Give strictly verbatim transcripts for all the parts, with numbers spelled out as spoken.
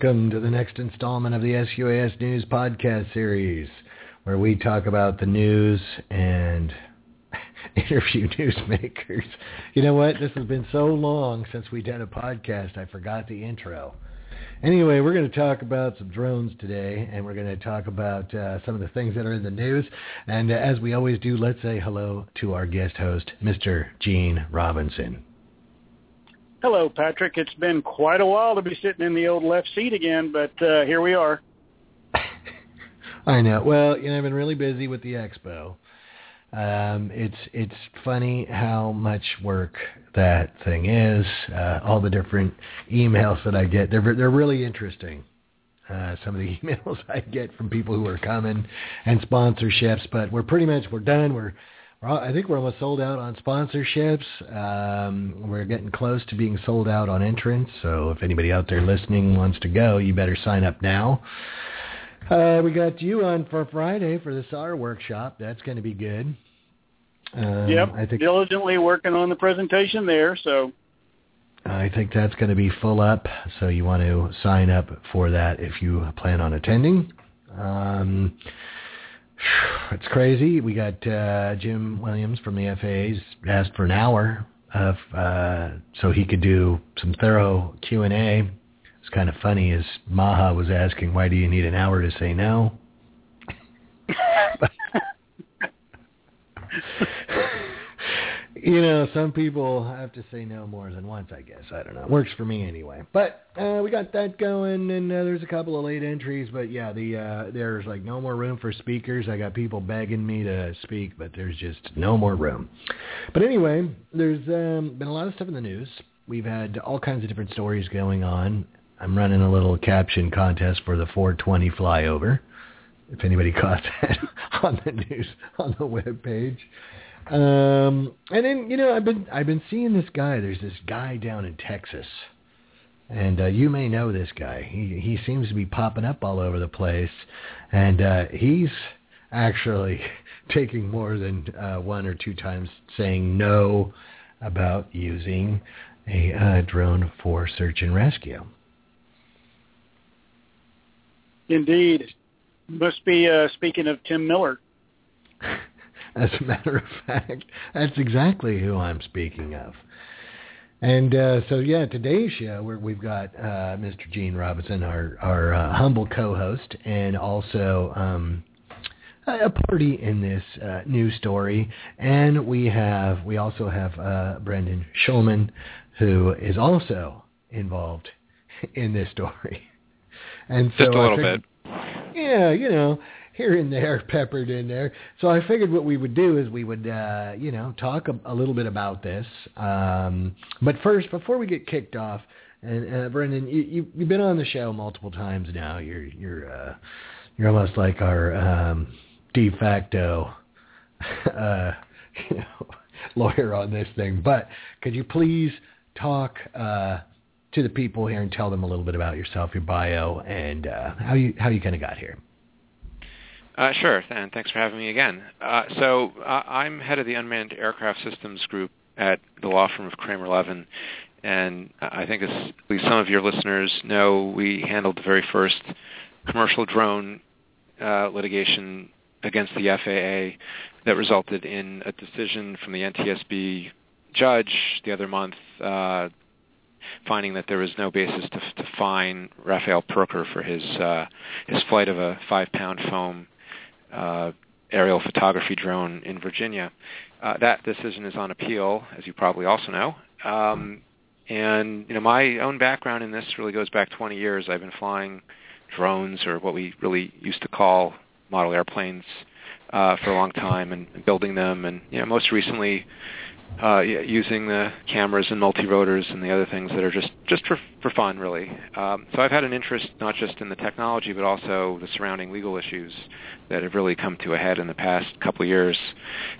Welcome to the next installment of the sUAS News Podcast Series, where we talk about the news and interview newsmakers. You know what? This has been so long since we did a podcast, I forgot the intro. Anyway, we're going to talk about some drones today, and we're going to talk about uh, some of the things that are in the news. And uh, as we always do, let's say hello to our guest host, Mister Gene Robinson. Hello, Patrick. It's been quite a while to be sitting in the old left seat again, but uh, here we are. I know. Well, you know, I've been really busy with the expo. Um, it's it's funny how much work that thing is. Uh, all the different emails that I get, they're they're really interesting. Uh, some of the emails I get from people who are coming and sponsorships, but we're pretty much we're done. We're I think we're almost sold out on sponsorships. Um, we're getting close to being sold out on entrants. So if anybody out there listening wants to go, you better sign up now. Uh, we got you on for Friday for the S A R workshop. That's going to be good. Um, yep, I think diligently working on the presentation there. So I think that's going to be full up. So you want to sign up for that if you plan on attending. Um It's crazy. We got uh, Jim Williams from the F A A asked for an hour of uh, so he could do some thorough Q and A. It's kind of funny as Maha was asking, why do you need an hour to say no? You know, some people have to say no more than once, I guess. I don't know. It works for me anyway. But uh, we got that going, and uh, there's a couple of late entries. But, yeah, the uh, there's, like, no more room for speakers. I got people begging me to speak, but there's just no more room. But anyway, there's um, been a lot of stuff in the news. We've had all kinds of different stories going on. I'm running a little caption contest for the four twenty flyover, if anybody caught that on the news, on the webpage. Um, and then, you know, I've been, I've been seeing this guy. There's this guy down in Texas, and, uh, you may know this guy. He, he seems to be popping up all over the place, and, uh, he's actually taking more than, uh, one or two times saying no about using a, uh, drone for search and rescue. Indeed. Must be, uh, speaking of Tim Miller. As a matter of fact, that's exactly who I'm speaking of. And uh, so, yeah, today's show, we're, we've got uh, Mister Gene Robinson, our, our uh, humble co-host, and also um, a party in this uh, news story. And we have we also have uh, Brendan Schulman, who is also involved in this story. And so just a little figured, bit. Yeah, you know. Here and there, peppered in there. So I figured what we would do is we would, uh, you know, talk a, a little bit about this. Um, but first, before we get kicked off, and uh, Brendan, you, you, you've been on the show multiple times now. You're you're uh, you're almost like our um, de facto, uh, you know, lawyer on this thing. But could you please talk uh, to the people here and tell them a little bit about yourself, your bio, and uh, how you how you kind of got here? Uh, sure, and thanks for having me again. Uh, so uh, I'm head of the Unmanned Aircraft Systems Group at the law firm of Kramer Levin, and I think as at least some of your listeners know, we handled the very first commercial drone uh, litigation against the F A A that resulted in a decision from the N T S B judge the other month uh, finding that there was no basis to, to fine Rafael Pirker for his, uh, his flight of a five-pound foam Uh, aerial photography drone in Virginia. Uh, that decision is on appeal, as you probably also know. Um, and you know, my own background in this really goes back twenty years. I've been flying drones, or what we really used to call model airplanes, uh, for a long time, and, and building them, and you know, most recently uh, using the cameras and multi-rotors and the other things that are just just for for fun, really. Um, so I've had an interest not just in the technology, but also the surrounding legal issues that have really come to a head in the past couple of years.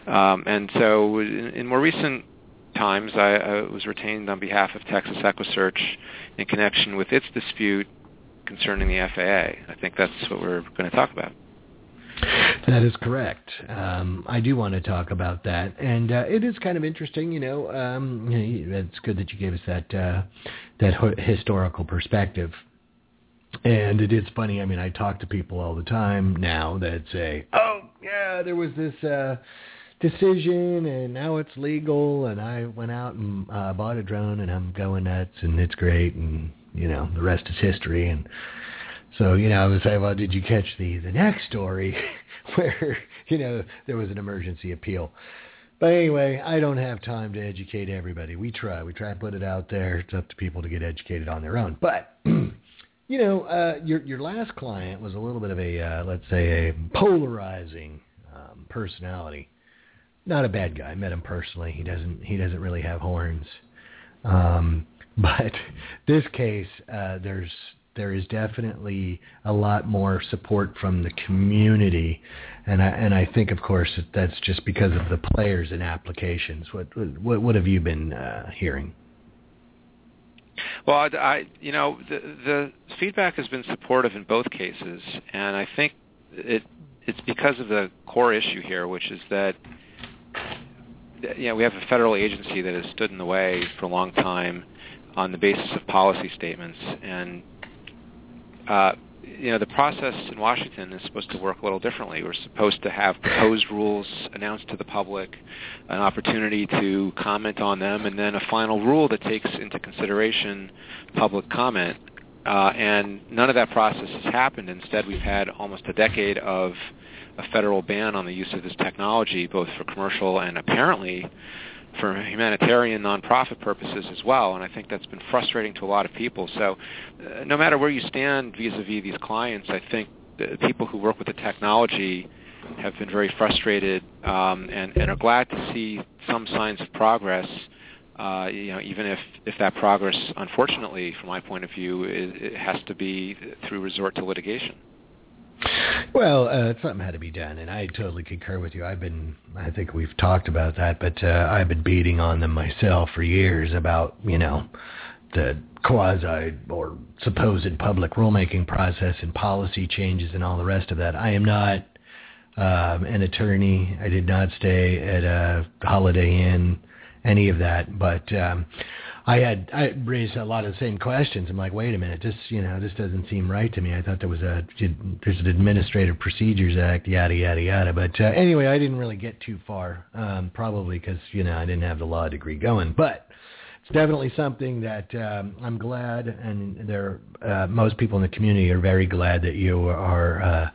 Um, and so in, in more recent times, I, I was retained on behalf of Texas EquuSearch in connection with its dispute concerning the F A A. I think that's what we're going to talk about. That is correct. Um, I do want to talk about that. And uh, it is kind of interesting, you know, um, it's good that you gave us that, uh, that historical perspective. And it is funny. I mean, I talk to people all the time now that say, oh, yeah, there was this uh, decision and now it's legal. And I went out and uh, bought a drone and I'm going nuts and it's great. And, you know, the rest is history. And so, you know, I would say, well, did you catch the, the next story where, you know, there was an emergency appeal? But anyway, I don't have time to educate everybody. We try. We try to put it out there. It's up to people to get educated on their own. But, you know, uh, your your last client was a little bit of a, uh, let's say, a polarizing um, personality. Not a bad guy. I met him personally. He doesn't he doesn't really have horns. Um, but this case, uh, there's there is definitely a lot more support from the community, and I and I think, of course, that that's just because of the players and applications. What what what have you been uh, hearing? Well, I, I, you know, the, the feedback has been supportive in both cases, and I think it it's because of the core issue here, which is that, you know, we have a federal agency that has stood in the way for a long time on the basis of policy statements, and uh, you know, the process in Washington is supposed to work a little differently. We're supposed to have proposed rules announced to the public, an opportunity to comment on them, and then a final rule that takes into consideration public comment. Uh, and none of that process has happened. Instead, we've had almost a decade of a federal ban on the use of this technology, both for commercial and apparently for humanitarian nonprofit purposes as well, and I think that's been frustrating to a lot of people. So uh, no matter where you stand vis-a-vis these clients, I think the people who work with the technology have been very frustrated um, and, and are glad to see some signs of progress, uh, you know, even if, if that progress, unfortunately, from my point of view, it, it has to be through resort to litigation. Well, uh, something had to be done, and I totally concur with you. I've been, I think we've talked about that, but uh, I've been beating on them myself for years about, you know, the quasi or supposed public rulemaking process and policy changes and all the rest of that. I am not um, an attorney. I did not stay at a Holiday Inn, any of that, but um, I had I raised a lot of the same questions. I'm like, wait a minute, this you know this doesn't seem right to me. I thought there was a there's an Administrative Procedures Act, yada yada yada. But uh, anyway, I didn't really get too far, um, probably because you know I didn't have the law degree going. But it's definitely something that um, I'm glad, and there uh, most people in the community are very glad that you are uh,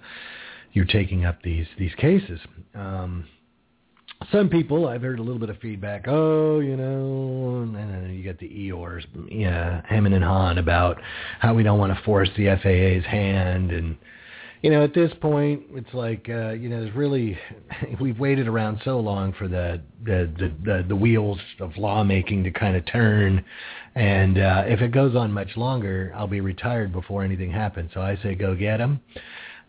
you're taking up these these cases. Um, Some people, I've heard a little bit of feedback, oh, you know, and then you get the Eeyores, yeah, hemming and hawing about how we don't want to force the F A A's hand. And, you know, at this point, it's like, uh, you know, there's really, we've waited around so long for the the, the, the, the wheels of lawmaking to kind of turn. And uh, if it goes on much longer, I'll be retired before anything happens. So I say go get them,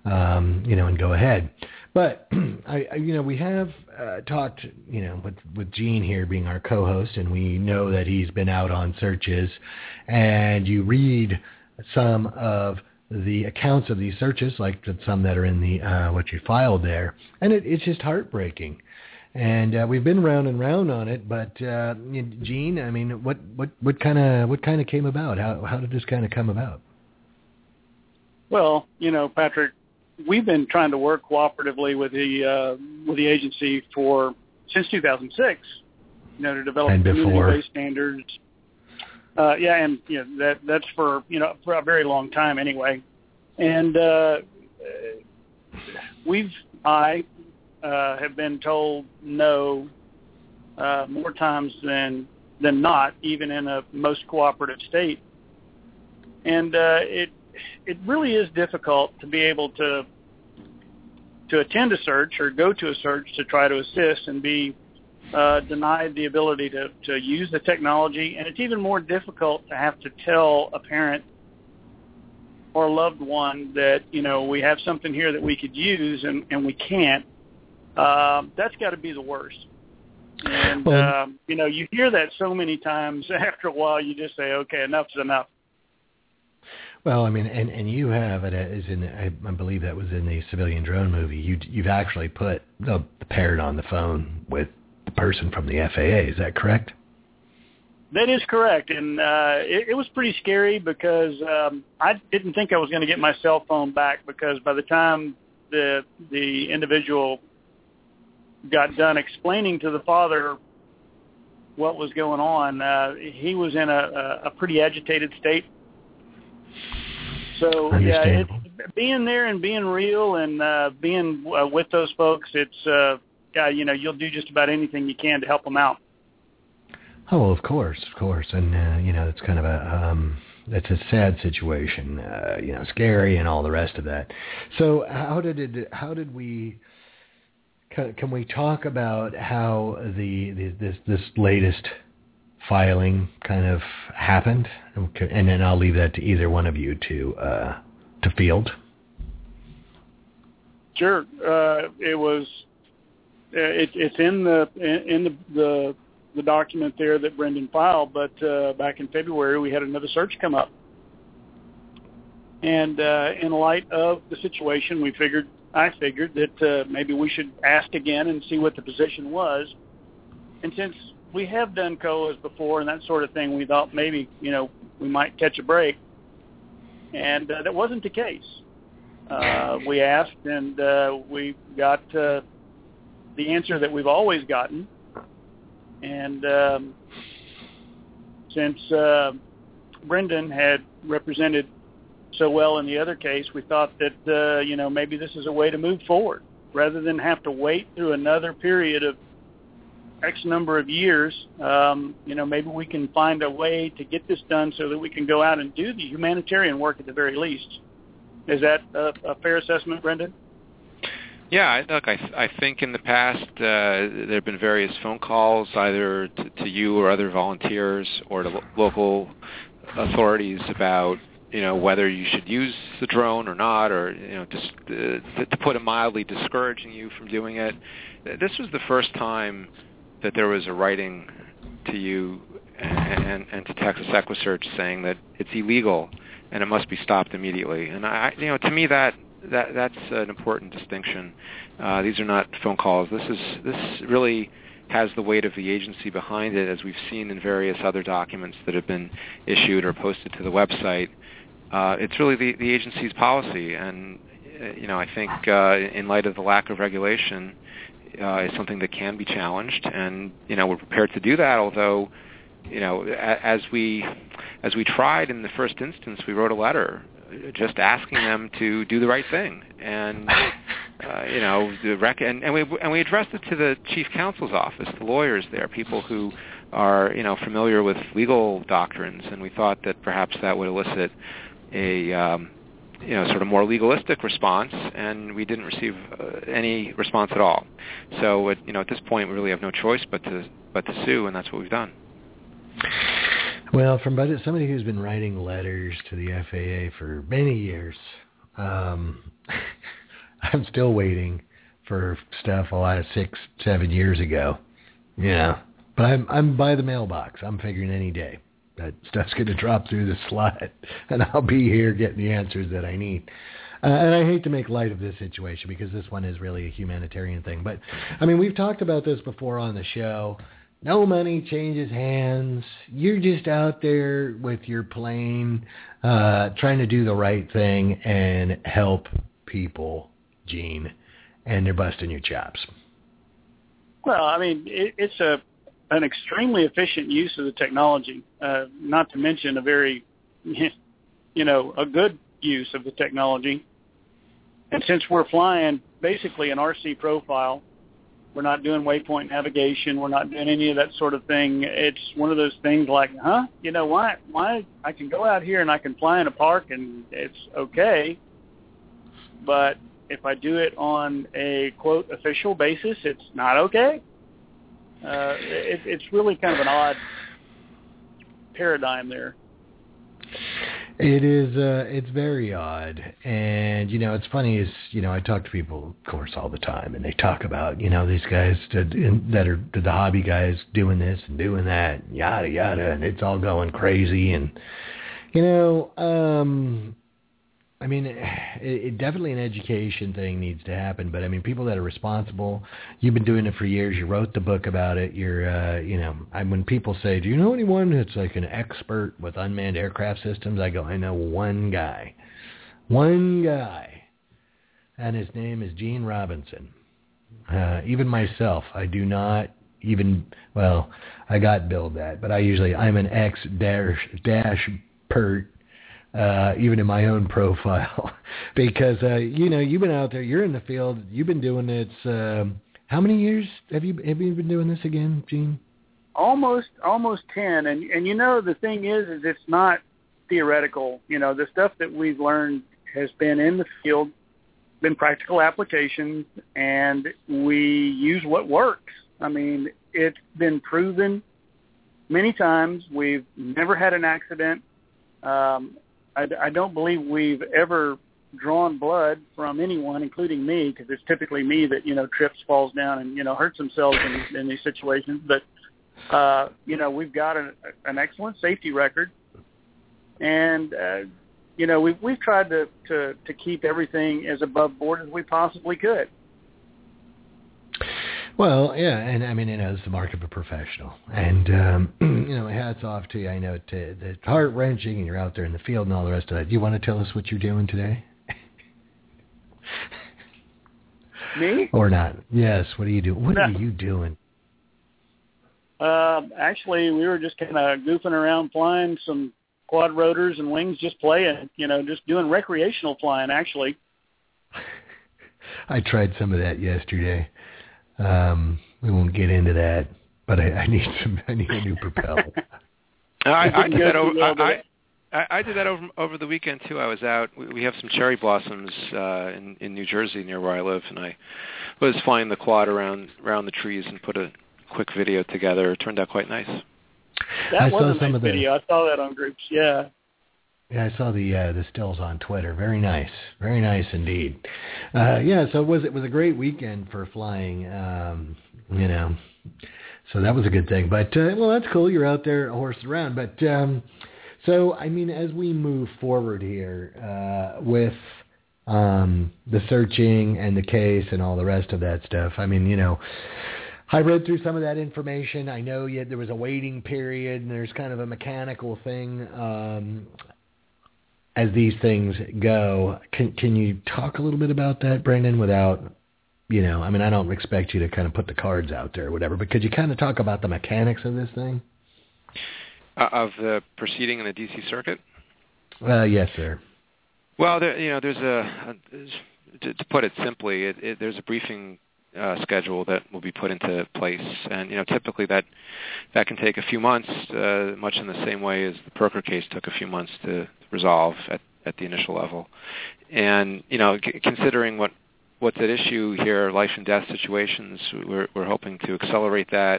um, you know, and go ahead. But, I, I, you know, we have uh, talked, you know, with, with Gene here being our co-host, and we know that he's been out on searches, and you read some of the accounts of these searches, like some that are in the uh, what you filed there, and it, it's just heartbreaking. And uh, we've been round and round on it, but uh, Gene, I mean, what what what kind of what kind of came about? How how did this kind of come about? Well, you know, Patrick, we've been trying to work cooperatively with the uh, with the agency for since two thousand six, you know, to develop community-based standards. Uh, yeah, and you know that that's for you know for a very long time anyway. And uh, we've I uh, have been told no uh, more times than than not, even in a most cooperative state. And uh, it. It really is difficult to be able to to attend a search or go to a search to try to assist and be uh, denied the ability to, to use the technology. And it's even more difficult to have to tell a parent or a loved one that, you know, we have something here that we could use and, and we can't. Uh, that's got to be the worst. And, uh, you know, you hear that so many times. After a while, you just say, okay, enough's enough. Well, I mean, and, and you have it as in I, I believe that was in the Civilian Drone movie. You you've actually put the, the parent on the phone with the person from the F A A. Is that correct? That is correct, and uh, it, it was pretty scary because um, I didn't think I was going to get my cell phone back, because by the time the the individual got done explaining to the father what was going on, uh, he was in a, a pretty agitated state. So yeah, it, being there and being real and uh, being uh, with those folks, it's uh, yeah, you know, you'll do just about anything you can to help them out. Oh, well, of course, of course. And, uh, you know, it's kind of a, um, it's a sad situation, uh, you know, scary and all the rest of that. So how did it, how did we, can, can we talk about how the, the this, this latest filing kind of happened? And then I'll leave that to either one of you to, uh, to field. Sure. Uh, it was, it, it's in the, in the, the, the document there that Brendan filed, but uh, back in February we had another search come up. And uh, in light of the situation, we figured, I figured that uh, maybe we should ask again and see what the position was. And since we have done C O A S before and that sort of thing, we thought maybe, you know, we might catch a break. And uh, that wasn't the case. Uh, we asked and uh, we got uh, the answer that we've always gotten. And um, since uh, Brendan had represented so well in the other case, we thought that, uh, you know, maybe this is a way to move forward rather than have to wait through another period of X number of years. Um, you know, maybe we can find a way to get this done so that we can go out and do the humanitarian work at the very least. Is that a, a fair assessment, Brendan? Yeah, look, I, I think in the past uh, there have been various phone calls either to, to you or other volunteers or to lo- local authorities about, you know, whether you should use the drone or not, or, you know, just uh, to, to put it mildly, discouraging you from doing it. This was the first time that there was a writing to you and, and, and to Texas EquuSearch saying that it's illegal and it must be stopped immediately. And, I, you know, to me that... That, that's an important distinction. Uh, these are not phone calls. This is this really has the weight of the agency behind it, as we've seen in various other documents that have been issued or posted to the website. Uh, it's really the, the agency's policy, and you know I think uh, in light of the lack of regulation, uh, it's something that can be challenged, and you know we're prepared to do that. Although, you know, as we as we tried in the first instance, we wrote a letter just asking them to do the right thing, and uh, you know, the rec- and, and we and we addressed it to the chief counsel's office, the lawyers there, people who are, you know, familiar with legal doctrines, and we thought that perhaps that would elicit a um, you know sort of more legalistic response, and we didn't receive uh, any response at all. So at, you know, at this point, we really have no choice but to but to sue, and that's what we've done. Well, from somebody who's been writing letters to the F A A for many years, um, I'm still waiting for stuff a lot of six, seven years ago. Yeah, but I'm I'm by the mailbox. I'm figuring any day that stuff's going to drop through the slot, and I'll be here getting the answers that I need. Uh, and I hate to make light of this situation because this one is really a humanitarian thing. But, I mean, we've talked about this before on the show. No money changes hands. You're just out there with your plane uh, trying to do the right thing and help people, Gene, and they're busting your chops. Well, I mean, it, it's a an extremely efficient use of the technology, uh, not to mention a very, you know, a good use of the technology. And since we're flying basically an R C profile, we're not doing waypoint navigation. We're not doing any of that sort of thing. It's one of those things like, huh, you know, why, why I can go out here and I can fly in a park and it's okay. But if I do it on a, quote, official basis, it's not okay. Uh, it, it's really kind of an odd paradigm there. It is, uh, it's very odd. And, you know, it's funny is, you know, I talk to people, of course, all the time, and they talk about, you know, these guys to, that are the hobby guys doing this and doing that, yada, yada, and it's all going crazy. And, you know, um, I mean, it, it definitely an education thing needs to happen, but I mean, people that are responsible, you've been doing it for years, you wrote the book about it, you're, uh, you know, I, when people say, do you know anyone that's like an expert with unmanned aircraft systems? I go, I know one guy, one guy, and his name is Gene Robinson. Uh, even myself, I do not even, well, I got billed that, but I usually, I'm an ex dash, dash pert. Uh, even in my own profile, because, uh, you know, you've been out there, you're in the field, you've been doing it. Um, how many years have you have you been doing this again, Gene? Almost, almost ten. And, and you know, the thing is, is it's not theoretical. You know, the stuff that we've learned has been in the field, been practical applications, and we use what works. I mean, it's been proven many times. We've never had an accident. Um I, I don't believe we've ever drawn blood from anyone, including me, because it's typically me that, you know, trips, falls down, and, you know, hurts themselves in, in these situations. But, uh, you know, we've got a, an excellent safety record. And, uh, you know, we've, we've tried to, to, to keep everything as above board as we possibly could. Well, yeah, and I mean, you know, it's the mark of a professional, and um, you know, hats off to you. I know it, it's heart-wrenching, and you're out there in the field and all the rest of that. Do you want to tell us what you're doing today? Me? Or not? Yes. What are you doing? What no. are you doing? Uh, actually, we were just kind of goofing around, flying some quad rotors and wings, just playing, you know, just doing recreational flying. Actually, I tried some of that yesterday. Um, we won't get into that, but I, I need some. I need a new propeller. I, I did that over. I, I, I did that over, over the weekend too. I was out. We, we have some cherry blossoms uh, in in New Jersey near where I live, and I was flying the quad around around the trees and put a quick video together. It turned out quite nice. That I was saw a nice some of the, video. I saw that on groups. Yeah. Yeah, I saw the uh, the stills on Twitter. Very nice, very nice indeed. Uh, yeah, so it was it was a great weekend for flying. Um, you know, so that was a good thing. But uh, well, that's cool. You're out there horsing around. But um, so I mean, as we move forward here uh, with um, the searching and the case and all the rest of that stuff, I mean, you know. I read through some of that information. I know you had, there was a waiting period, and there's kind of a mechanical thing. Um, As these things go, can can you talk a little bit about that, Brendan, without, you know, I mean, I don't expect you to kind of put the cards out there or whatever, but could you kind of talk about the mechanics of this thing? Uh, of the proceeding in the D C circuit? Uh, yes, sir. Well, there, you know, there's a, a, to put it simply, it, it, there's a briefing Uh, schedule that will be put into place, and you know typically that that can take a few months, uh, much in the same way as the Pirker case took a few months to resolve at, at the initial level. And you know, c- considering what what's at issue here, life and death situations, we're we're hoping to accelerate that.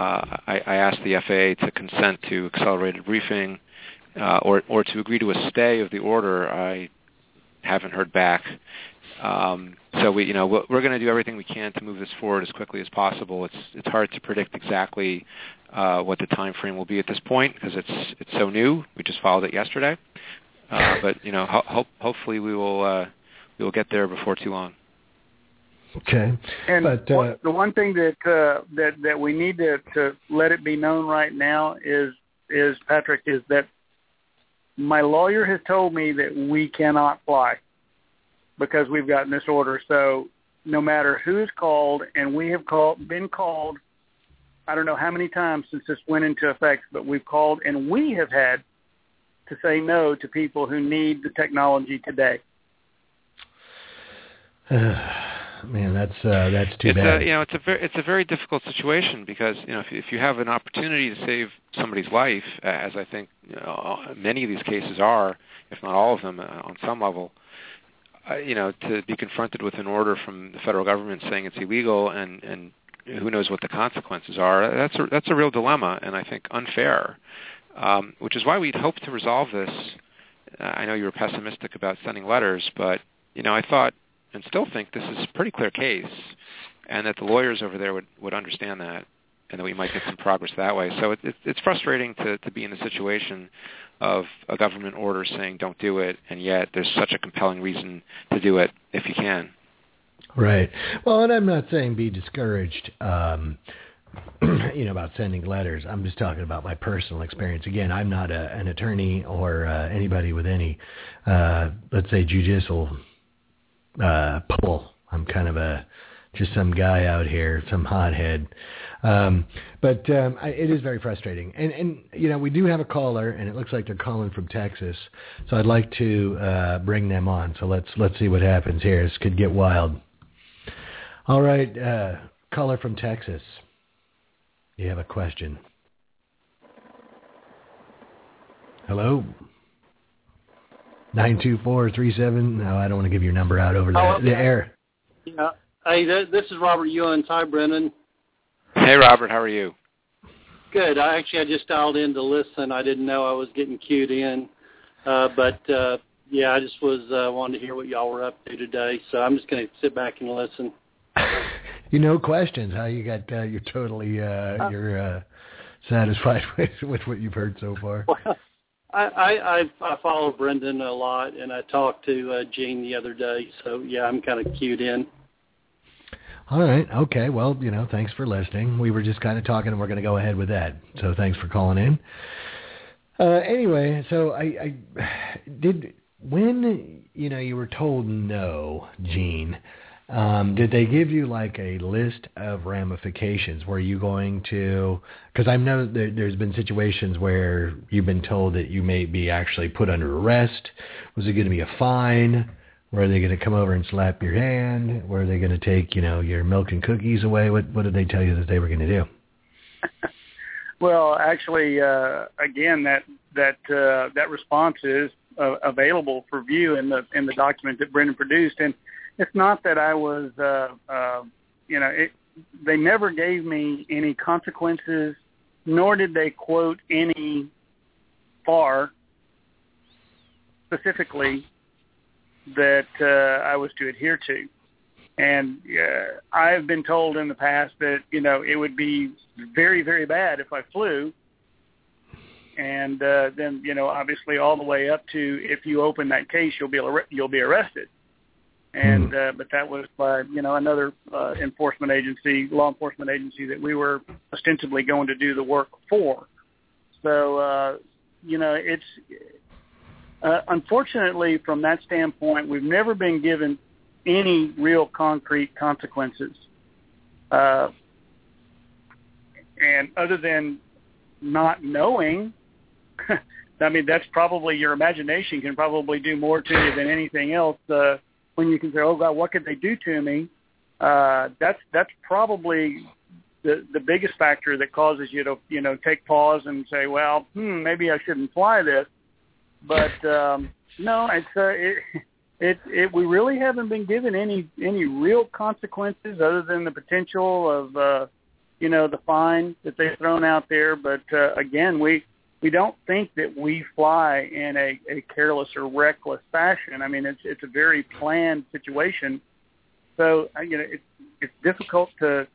Uh, I, I asked the F A A to consent to accelerated briefing, uh, or or to agree to a stay of the order. I haven't heard back. Um, so we, you know, we're going to do everything we can to move this forward as quickly as possible. It's it's hard to predict exactly uh, what the time frame will be at this point because it's it's so new. We just filed it yesterday, uh, but you know, ho- ho- hopefully we will uh, we will get there before too long. Okay. And but, uh, one, the one thing that uh, that that we need to, to let it be known right now is is Patrick is that my lawyer has told me that we cannot fly. Because we've gotten this order, so no matter who's called, and we have called, been called, I don't know how many times since this went into effect, but we've called and we have had to say no to people who need the technology today. Man, that's uh, that's too it's bad. A, you know, it's a very, it's a very difficult situation because you know if, if you have an opportunity to save somebody's life, as I think you know, many of these cases are, if not all of them, uh, on some level. Uh, you know, to be confronted with an order from the federal government saying it's illegal and, and who knows what the consequences are, that's a, that's a real dilemma and I think unfair, um, which is why we'd hoped to resolve this. Uh, I know you were pessimistic about sending letters, but, you know, I thought and still think this is a pretty clear case and that the lawyers over there would, would understand that. and that we might get some progress that way. So it, it, it's frustrating to, to be in the situation of a government order saying don't do it, and yet there's such a compelling reason to do it if you can. Right. Well, and I'm not saying be discouraged, um, you know, about sending letters. I'm just talking about my personal experience. Again, I'm not a, an attorney or uh, anybody with any, uh, let's say, judicial uh, pull. I'm kind of a just some guy out here, some hothead. Um, but um, I, it is very frustrating. And, and, you know, we do have a caller, and it looks like they're calling from Texas. So I'd like to uh, bring them on. So let's let's see what happens here. This could get wild. All right, uh, caller from Texas. You have a question. Hello? nine two four three seven. No, I don't want to give your number out over the, oh, okay. the air. Yeah. Hey, th- this is Robert Ewens. Hi, Brendan. Hey, Robert. How are you? Good. I actually I just dialed in to listen. I didn't know I was getting queued in, uh, but uh, yeah, I just was uh, wanted to hear what y'all were up to today. So I'm just going to sit back and listen. You know, questions. How huh? you got? Uh, you're totally uh, you're uh, satisfied with, with what you've heard so far. Well, I, I, I I follow Brendan a lot, and I talked to uh, Gene the other day. So yeah, I'm kind of queued in. All right. Okay. Well, you know, thanks for listening. We were just kind of talking, and we're going to go ahead with that. So thanks for calling in. Uh, anyway, so I, I did when you know you were told no, Gene. Um, did they give you like a list of ramifications? Were you going to? Because I know there, there's been situations where you've been told that you may be actually put under arrest. Was it going to be a fine? Were they going to come over and slap your hand? Were they going to take, you know, your milk and cookies away? What what did they tell you that they were going to do? Well, actually, uh, again, that that uh, that response is uh, available for view in the in the document that Brendan produced, and it's not that I was, uh, uh, you know, it, they never gave me any consequences, nor did they quote any F A R specifically that uh, I was to adhere to. And uh, I've been told in the past that, you know, it would be very, very bad if I flew. And uh, then, you know, obviously all the way up to if you open that case, you'll be you'll be arrested. And uh, but that was by, you know, another uh, enforcement agency, law enforcement agency that we were ostensibly going to do the work for. So, uh, you know, it's uh, unfortunately from that standpoint, we've never been given any real concrete consequences. Uh, and other than not knowing, I mean, that's probably your imagination can probably do more to you than anything else. Uh, When you can say, "Oh God, what could they do to me?" Uh, that's that's probably the the biggest factor that causes you to you know take pause and say, "Well, hmm, maybe I shouldn't fly this." But um, no, it's uh, it, it it we really haven't been given any any real consequences other than the potential of uh, you know the fine that they've thrown out there. But uh, again, we. We don't think that we fly in a, a careless or reckless fashion. I mean, it's it's a very planned situation, so you know it's it's difficult to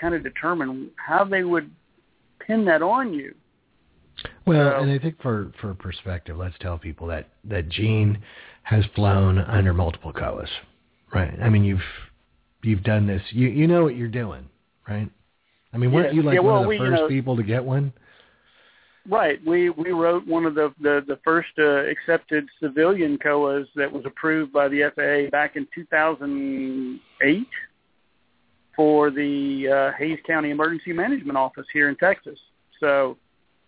kind of determine how they would pin that on you. Well, so, and I think for, for perspective, let's tell people that, that Gene has flown under multiple C O A S, right? I mean, you've you've done this. You you know what you're doing, right? I mean, weren't yeah, you like yeah, well, one of the we, first you know, people to get one? Right. We we wrote one of the, the, the first uh, accepted civilian C O A S that was approved by the F A A back in two thousand eight for the uh, Hays County Emergency Management Office here in Texas. So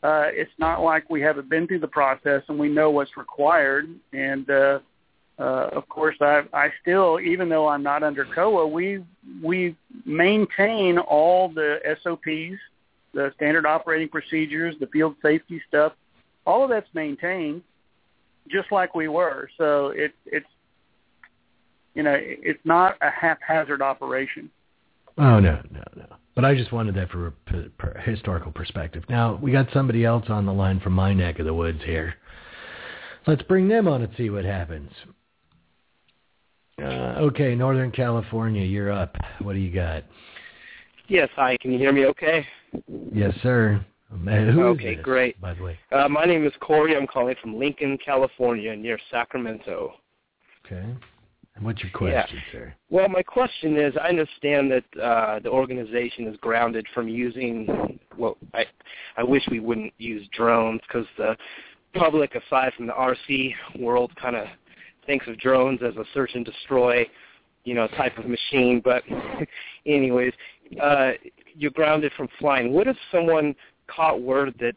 uh, it's not like we haven't been through the process and we know what's required. And, uh, uh, of course, I, I still, even though I'm not under C O A, we we maintain all the S O Ps, the standard operating procedures, the field safety stuff, all of that's maintained just like we were. So it, it's, you know, it's not a haphazard operation. Oh, no, no, no. But I just wanted that for a historical perspective. Now, we got somebody else on the line from my neck of the woods here. Let's bring them on and see what happens. Uh, okay, Northern California, you're up. What do you got? Yes, hi. Can you hear me okay? Yes, sir. Man, who okay, is this, great. By the way? Uh, my name is Corey. I'm calling from Lincoln, California, near Sacramento. Okay. And what's your question, yeah. sir? Well, my question is, I understand that uh, the organization is grounded from using, well, I, I wish we wouldn't use drones because the public, aside from the R C world, kind of thinks of drones as a search and destroy, you know, type of machine. But anyways, uh, you're grounded from flying. What if someone caught word that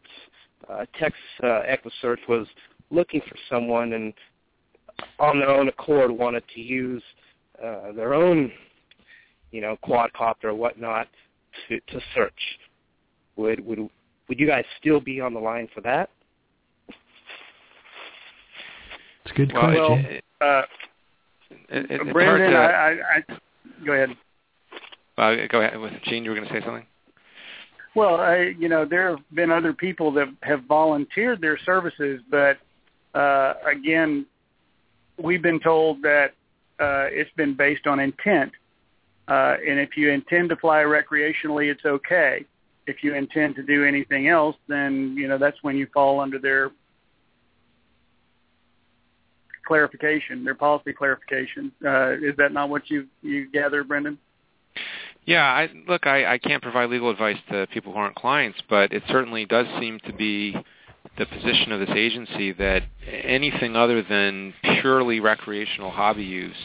uh, Texas uh, EquuSearch was looking for someone and on their own accord wanted to use uh, their own, you know, quadcopter or whatnot to, to search? Would, would, would you guys still be on the line for that? It's a good question. Well, uh, it, it, Brendan, to, I, I, I, go ahead. Uh, go ahead. Gene, you were going to say something? Well, I, you know, there have been other people that have volunteered their services, but, uh, again, we've been told that uh, it's been based on intent. Uh, and if you intend to fly recreationally, it's okay. If you intend to do anything else, then, you know, that's when you fall under their clarification, their policy clarification. Uh, is that not what you you gather, Brendan? Yeah, I, look, I, I can't provide legal advice to people who aren't clients, but it certainly does seem to be the position of this agency that anything other than purely recreational hobby use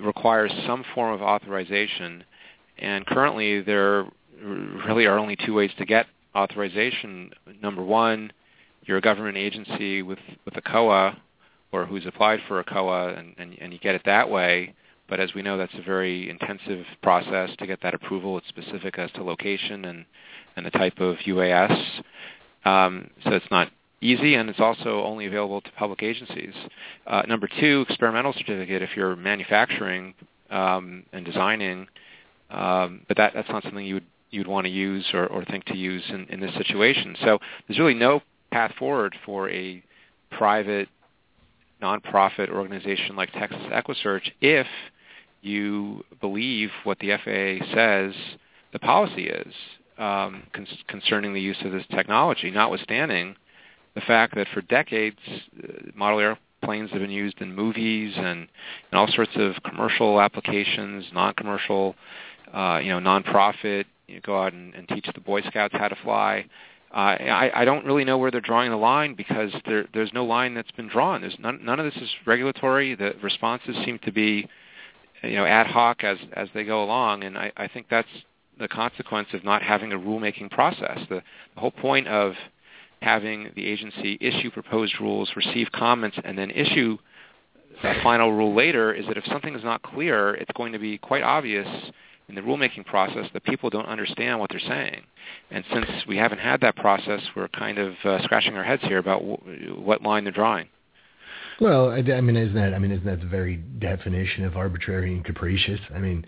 requires some form of authorization. And currently there really are only two ways to get authorization. Number one, you're a government agency with, with a C O A, or who's applied for a C O A, and, and, and you get it that way. But as we know, that's a very intensive process to get that approval. It's specific as to location and, and the type of U A S. Um, so it's not easy, and it's also only available to public agencies. Uh, number two, experimental certificate if you're manufacturing um, and designing. Um, but that, that's not something you would, you'd want to use or, or think to use in, in this situation. So there's really no path forward for a private, nonprofit organization like Texas EquuSearch if you believe what the F A A says the policy is um, con- concerning the use of this technology, notwithstanding the fact that for decades uh, model airplanes have been used in movies and in all sorts of commercial applications, non-commercial, uh, you know, nonprofit. You go out and, and teach the Boy Scouts how to fly. Uh, I, I don't really know where they're drawing the line because there, there's no line that's been drawn. There's none, none of this is regulatory. The responses seem to be, you know, ad hoc as, as they go along, and I, I think that's the consequence of not having a rulemaking process. The, the whole point of having the agency issue proposed rules, receive comments, and then issue a final rule later is that if something is not clear, it's going to be quite obvious in the rulemaking process that people don't understand what they're saying. And since we haven't had that process, we're kind of uh, scratching our heads here about w- what line they're drawing. Well, I, I mean, isn't that, I mean, isn't that the very definition of arbitrary and capricious? I mean,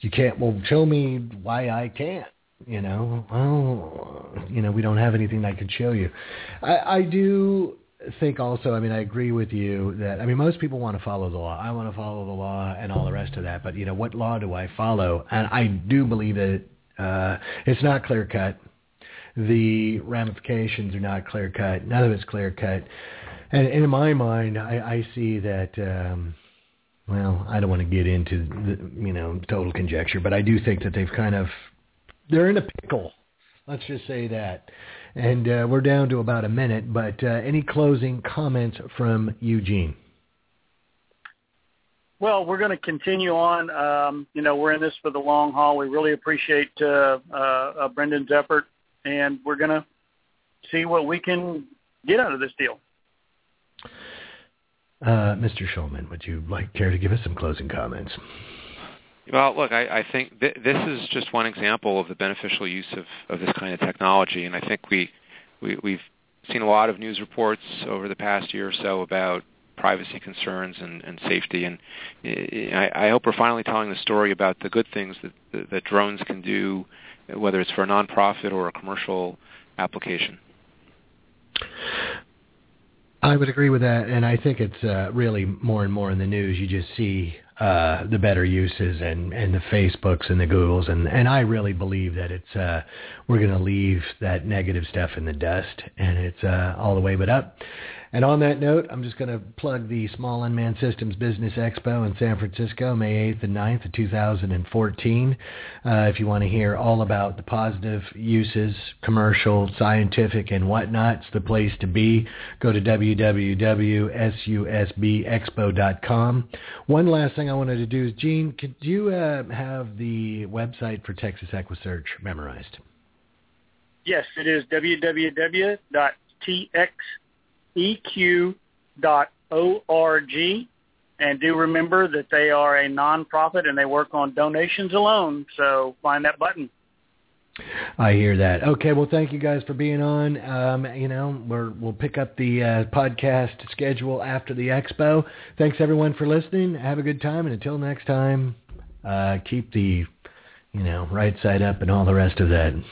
you can't, well, show me why I can't, you know? Well, you know, we don't have anything I can show you. I, I do think also, I mean, I agree with you that, I mean, most people want to follow the law. I want to follow the law and all the rest of that, but, you know, what law do I follow? And I do believe that uh, it's not clear-cut. The ramifications are not clear-cut. None of it's clear-cut. And, and in my mind, I, I see that, um, well, I don't want to get into, the, you know, total conjecture, but I do think that they've kind of, they're in a pickle. Let's just say that. And uh, we're down to about a minute, but uh, any closing comments from Eugene? Well, we're going to continue on. Um, you know, we're in this for the long haul. We really appreciate uh, uh, Brendan's effort, and we're going to see what we can get out of this deal. Uh, Mister Schulman, would you like care to give us some closing comments? Well, look, I, I think th- this is just one example of the beneficial use of, of this kind of technology, and I think we, we, we've seen a lot of news reports over the past year or so about privacy concerns and, and safety, and I, I hope we're finally telling the story about the good things that, that drones can do, whether it's for a nonprofit or a commercial application. I would agree with that, and I think it's uh, really more and more in the news. You just see uh, the better uses and, and the Facebooks and the Googles. And, and I really believe that it's uh, we're going to leave that negative stuff in the dust, and it's uh, all the way but up. And on that note, I'm just going to plug the Small Unmanned Systems Business Expo in San Francisco, May eighth and ninth of two thousand fourteen. Uh, if you want to hear all about the positive uses, commercial, scientific, and whatnot, it's the place to be. Go to w w w dot s u s b expo dot com. One last thing I wanted to do is, Gene, could you uh, have the website for Texas EquuSearch memorized? Yes, it is w w w dot t x e q dot org, and do remember that they are a nonprofit and they work on donations alone, so find that button. I hear that. Okay, well, thank you guys for being on. Um, you know, we're, we'll pick up the uh, podcast schedule after the expo. Thanks, everyone, for listening. Have a good time, and until next time, uh, keep the, you know, right side up and all the rest of that.